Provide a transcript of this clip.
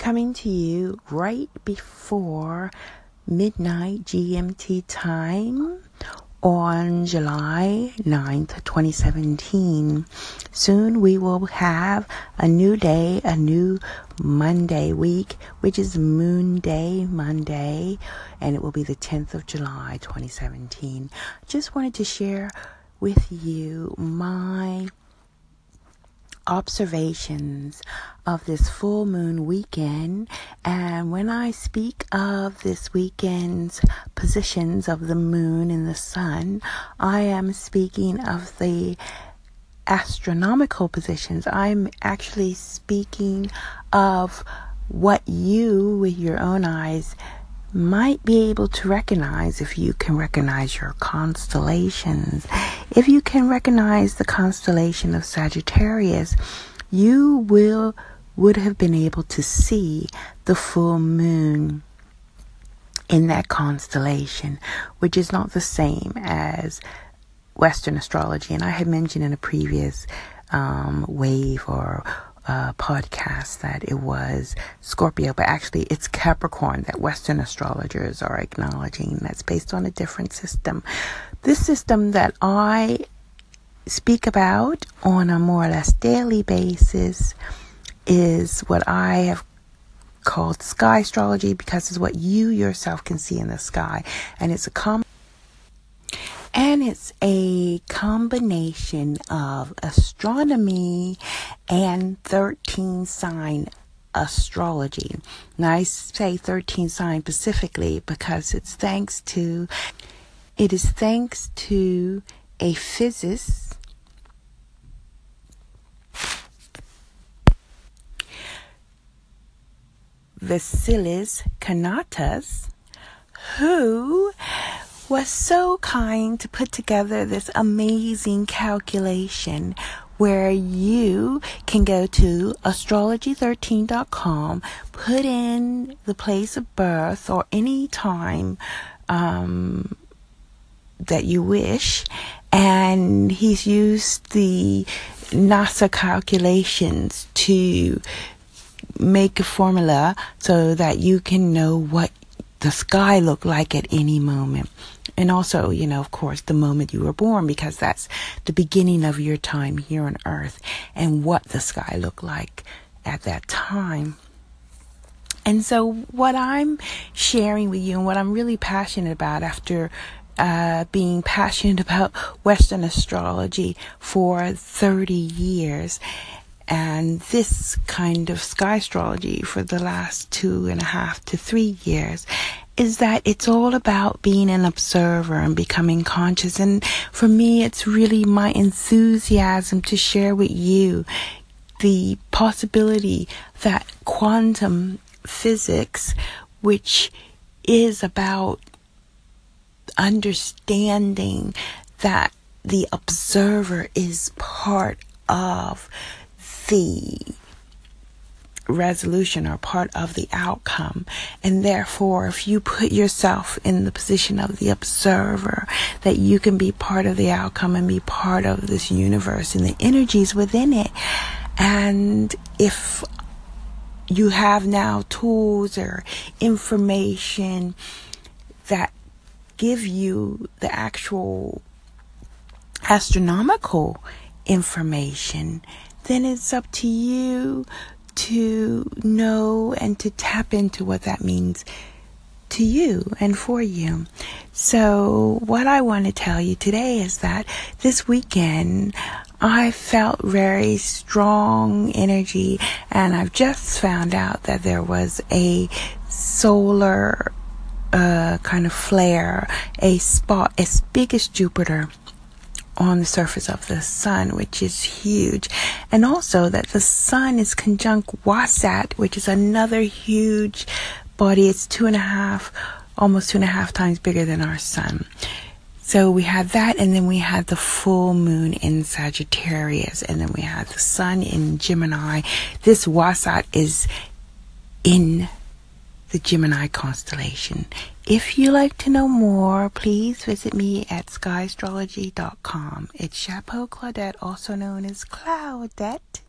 coming to you right before midnight GMT time on July 9th, 2017. Soon we will have a new day, a new Monday week, which is Moon Day Monday, and it will be the 10th of July, 2017. Just wanted to share with you my observations of this full moon weekend, and when I speak of this weekend's positions of the moon and the sun, I am speaking of the astronomical positions. I'm actually speaking of what you, with your own eyes, might be able to recognize if you can recognize your constellations. If you can recognize the constellation of Sagittarius, you would have been able to see the full moon in that constellation, which is not the same as Western astrology. And I had mentioned in a previous wave or podcast that it was Scorpio, but actually it's Capricorn that Western astrologers are acknowledging. That's based on a different system. This system that I speak about on a more or less daily basis is what I have called sky astrology, because it's what you yourself can see in the sky, and it's a combination of astronomy and 13 sign astrology. Now I say 13 sign specifically because it is thanks to a physicist Vassilis Canatus, who was so kind to put together this amazing calculation where you can go to astrology13.com, put in the place of birth or any time that you wish, and he's used the NASA calculations to make a formula so that you can know what the sky looked like at any moment. And also, you know, of course, the moment you were born, because that's the beginning of your time here on Earth and what the sky looked like at that time. And so what I'm sharing with you and what I'm really passionate about after being passionate about Western astrology for 30 years and this kind of sky astrology for the last 2.5 to 3 years, is that it's all about being an observer and becoming conscious. And for me, it's really my enthusiasm to share with you the possibility that quantum physics, which is about understanding that the observer is part of the resolution or part of the outcome, and therefore if you put yourself in the position of the observer, that you can be part of the outcome and be part of this universe and the energies within it. And if you have now tools or information that give you the actual astronomical information, then it's up to you to know and to tap into what that means to you and for you. So what I want to tell you today is that this weekend I felt very strong energy, and I've just found out that there was a solar kind of flare, a spot as big as Jupiter on the surface of the sun, which is huge. And also that the sun is conjunct Wasat, which is another huge body. It's 2.5 times bigger than our sun. So we had that, and then we had the full moon in Sagittarius, and then we had the sun in Gemini. This Wasat is in the Gemini constellation. If you like to know more, please visit me at skyastrology.com. It's Chapeau Claudette, also known as Claudette.